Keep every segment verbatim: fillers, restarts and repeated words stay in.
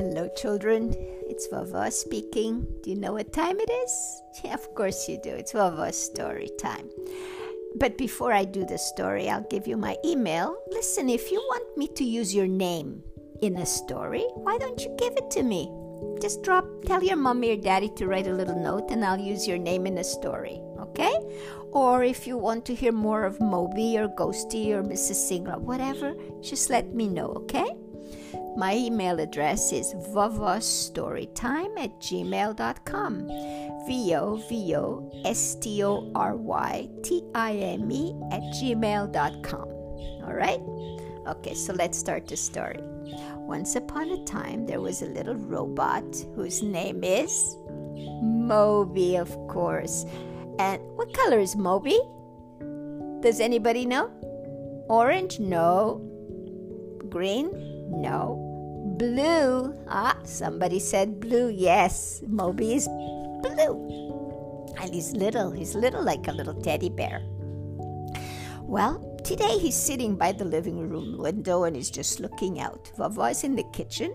Hello children, it's Vava speaking. Do you know what time it is? Yeah, of course you do. It's Vava's story time. But before I do the story, I'll give you my email. Listen, if you want me to use your name in a story, why don't you give it to me? Just drop, tell your mommy or daddy to write a little note and I'll use your name in a story, okay? Or if you want to hear more of Moby or Ghosty or Missus Singla, whatever, just let me know, okay? My email address is vavastorytime at gmail dot com. V O V O S T O R Y T I M E at gmail dot com. All right? Okay, so let's start the story. Once upon a time, there was a little robot whose name is Moby, of course. And what color is Moby? Does anybody know? Orange? No. Green? No. Blue. Ah, somebody said blue. Yes, Moby is blue. And he's little. He's little like a little teddy bear. Well, today he's sitting by the living room window and he's just looking out. Vava's in the kitchen.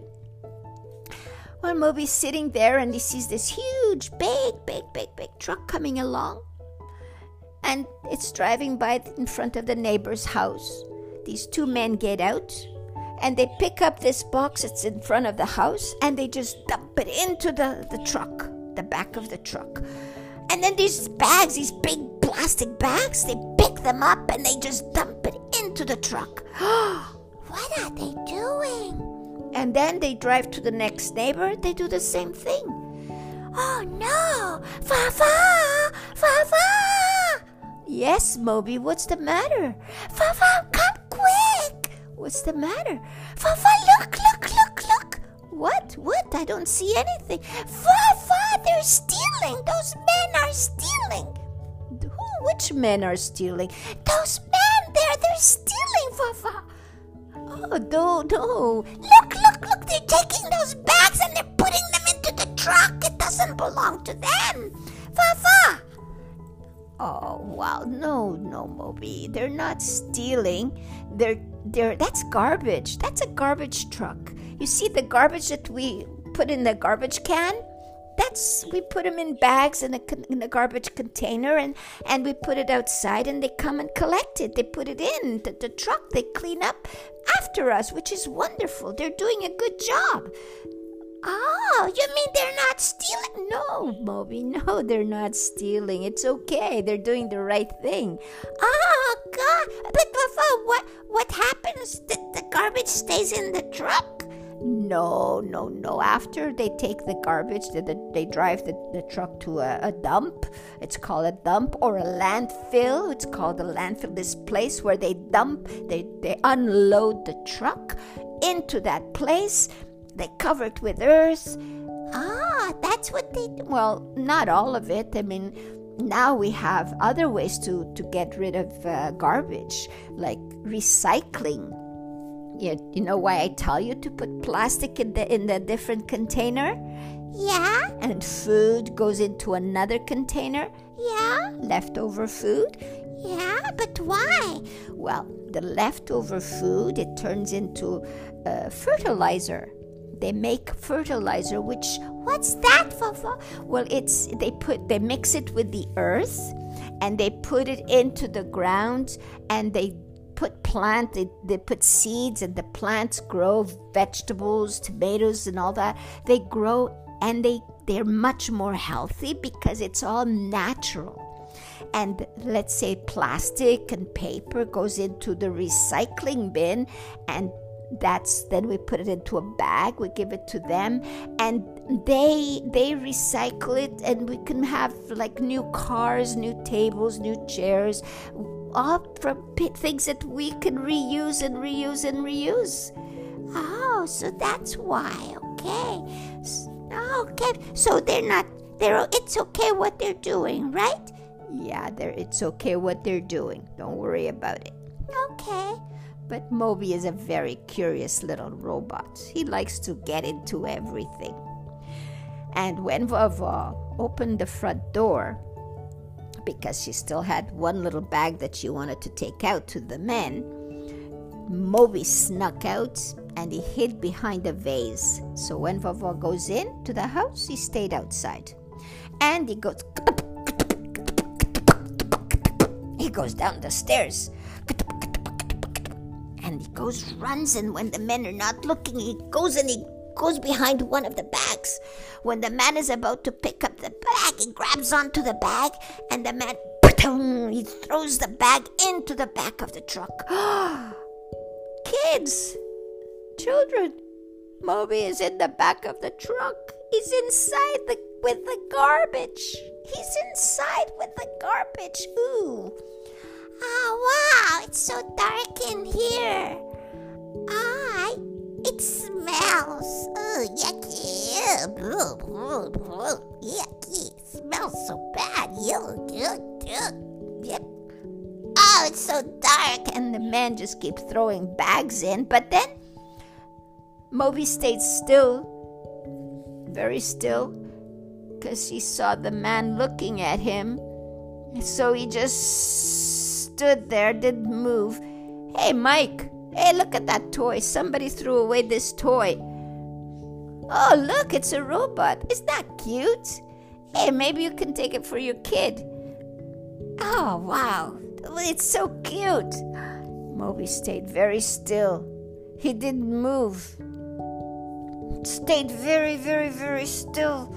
Well, Moby's sitting there and he sees this huge, big, big, big, big truck coming along. And it's driving by in front of the neighbor's house. These two men get out. And they pick up this box that's in front of the house and they just dump it into the, the truck, the back of the truck. And then these bags, these big plastic bags, they pick them up and they just dump it into the truck. What are they doing? And then they drive to the next neighbor, they do the same thing. Oh no! Fafa! Fafa! Yes, Moby, what's the matter? Fafa, come quick! What's the matter? Fafa, look, look, look, look. What? What? I don't see anything. Fafa, they're stealing. Those men are stealing. Who? Which men are stealing? Those men there, they're stealing, Fafa. Oh, no, no. Look, look, look. They're taking those bags and they're putting them into the truck. It doesn't belong to them. Fafa. Oh, wow. No, no, Moby. They're not stealing. They're There, that's garbage. That's a garbage truck. You see the garbage that we put in the garbage can? That's we put them in bags in a, in a garbage container and, and we put it outside and they come and collect it. They put it in the, the truck. They clean up after us, which is wonderful. They're doing a good job. Oh, you mean they're not stealing? No, Moby, no, they're not stealing. It's okay. They're doing the right thing. Oh, God. But what, what happens? The, the garbage stays in the truck? No, no, no. After they take the garbage, they, they drive the, the truck to a, a dump. It's called a dump or a landfill. It's called a landfill. This place where they dump, they, they unload the truck into that place. They cover it with earth. Ah, that's what they do. Well, not all of it. I mean, now we have other ways to, to get rid of uh, garbage, like recycling. You, you know why I tell you to put plastic in the in the different container? Yeah. And food goes into another container? Yeah. Leftover food? Yeah, but why? Well, the leftover food, it turns into uh, fertilizer. They make fertilizer, which, what's that, Fafa? Well, it's, they put, they mix it with the earth and they put it into the ground and they put plant, they, they put seeds and the plants grow vegetables, tomatoes and all that. They grow and they, they're much more healthy because it's all natural. And let's say plastic and paper goes into the recycling bin and That's then we put it into a bag, we give it to them, and they they recycle it, and we can have like new cars, new tables, new chairs, all from p- things that we can reuse and reuse and reuse. Oh, so that's why. Okay, so, okay. So they're not. They're. It's okay what they're doing, right? Yeah, they're. It's okay what they're doing. Don't worry about it. Okay. But Moby is a very curious little robot. He likes to get into everything. And when Vava opened the front door, because she still had one little bag that she wanted to take out to the men, Moby snuck out and he hid behind a vase. So when Vava goes in to the house, he stayed outside. And he goes... He goes down the stairs. And he goes, runs, and when the men are not looking, he goes and he goes behind one of the bags. When the man is about to pick up the bag, he grabs onto the bag, and the man... He throws the bag into the back of the truck. Kids, children, Moby is in the back of the truck. He's inside the, with the garbage. He's inside with the garbage. Ooh. Oh, wow, it's so dark in here. I, it smells. Oh, yucky. Yucky. It smells so bad. Yucky. Yep. Oh, it's so dark. And the man just keeps throwing bags in. But then Moby stayed still, very still, because he saw the man looking at him. So he just stood there, didn't move. Hey, Mike, hey, look at that toy. Somebody threw away this toy. Oh, look, it's a robot. Isn't that cute? Hey, maybe you can take it for your kid. Oh, wow, it's so cute. Moby stayed very still. He didn't move. Stayed very, very, very still.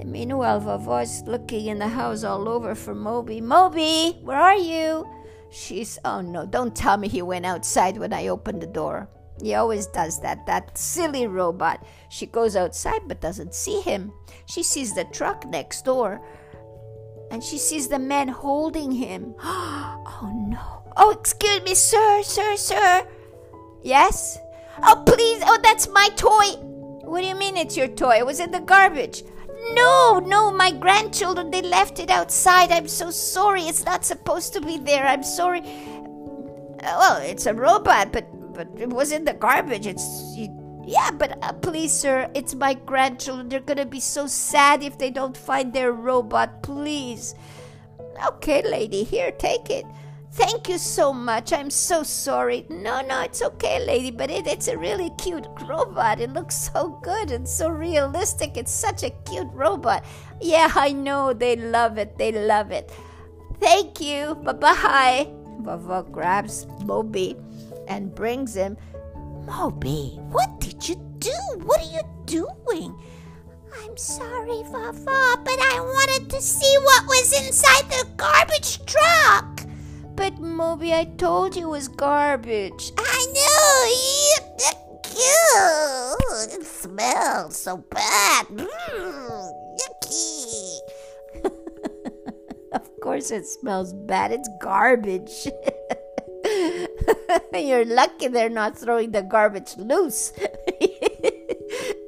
And meanwhile, Vava's looking in the house all over for Moby. Moby, where are you? She's, oh no, don't tell me he went outside when I opened the door. He always does that, that silly robot. She goes outside but doesn't see him. She sees the truck next door. And she sees the man holding him. Oh, no. Oh, excuse me, sir, sir, sir. Yes? Oh, please. Oh, that's my toy. What do you mean it's your toy? It was in the garbage. No, no, my grandchildren, they left it outside. I'm so sorry. It's not supposed to be there. I'm sorry. Well, it's a robot, but, but it was in the garbage. It's... You, Yeah, but uh, please, sir, it's my grandchildren. They're going to be so sad if they don't find their robot, please. Okay, lady, here, take it. Thank you so much. I'm so sorry. No, no, it's okay, lady, but it, it's a really cute robot. It looks so good and so realistic. It's such a cute robot. Yeah, I know. They love it. They love it. Thank you. Bye-bye. Vava grabs Moby and brings him. Moby, what did you do? What are you doing? I'm sorry, Vava, but I wanted to see what was inside the garbage truck. But Moby, I told you it was garbage. I knew. It smells so bad. Mm, yucky. Of course it smells bad. It's garbage. You're lucky they're not throwing the garbage loose.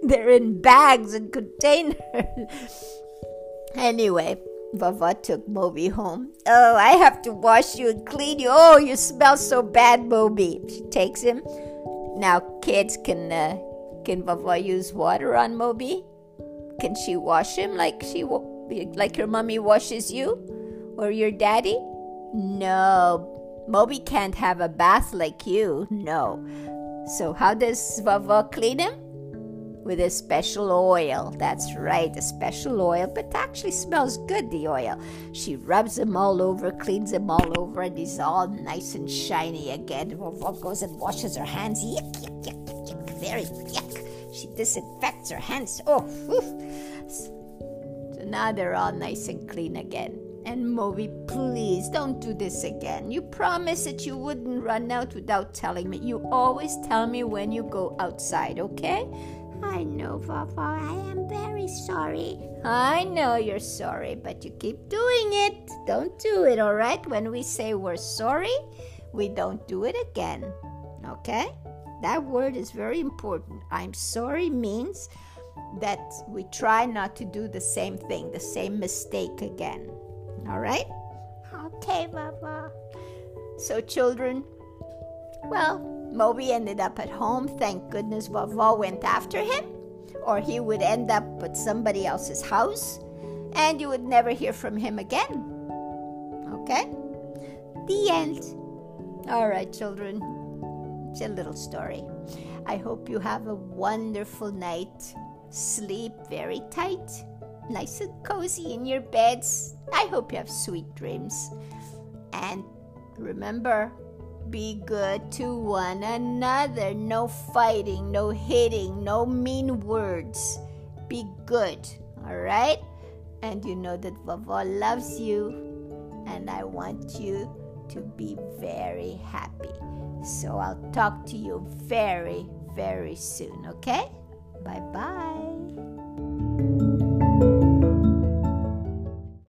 They're in bags and containers. Anyway, Vava took Moby home. Oh, I have to wash you and clean you. Oh, you smell so bad, Moby. She takes him. Now, kids, can uh, can Vava use water on Moby? Can she wash him like she wa- like your mommy washes you or your daddy? No. Moby can't have a bath like you, no. So how does Vava clean him? With a special oil. That's right, a special oil, but actually smells good, the oil. She rubs him all over, cleans him all over, and he's all nice and shiny again. Vava goes and washes her hands. Yuck, yuck, yuck, yuck, yuck, very yuck. She disinfects her hands. Oh, whew. So now they're all nice and clean again. And Moby, please don't do this again. You promised that you wouldn't run out without telling me. You always tell me when you go outside, okay? I know, Fafa, I am very sorry. I know you're sorry, but you keep doing it. Don't do it, all right? When we say we're sorry, we don't do it again, okay? That word is very important. I'm sorry means that we try not to do the same thing, the same mistake again. All right? Okay, Vava. So, children, well, Moby ended up at home. Thank goodness Vava went after him, or he would end up at somebody else's house, and you would never hear from him again. Okay? The end. All right, children. such a little story. I hope you have a wonderful night. Sleep very tight, nice and cozy in your beds. I hope you have sweet dreams. And remember, be good to one another. No fighting, no hitting, no mean words. Be good, all right? And you know that Vava loves you, and I want you to be very happy. So I'll talk to you very, very soon, okay? Bye-bye.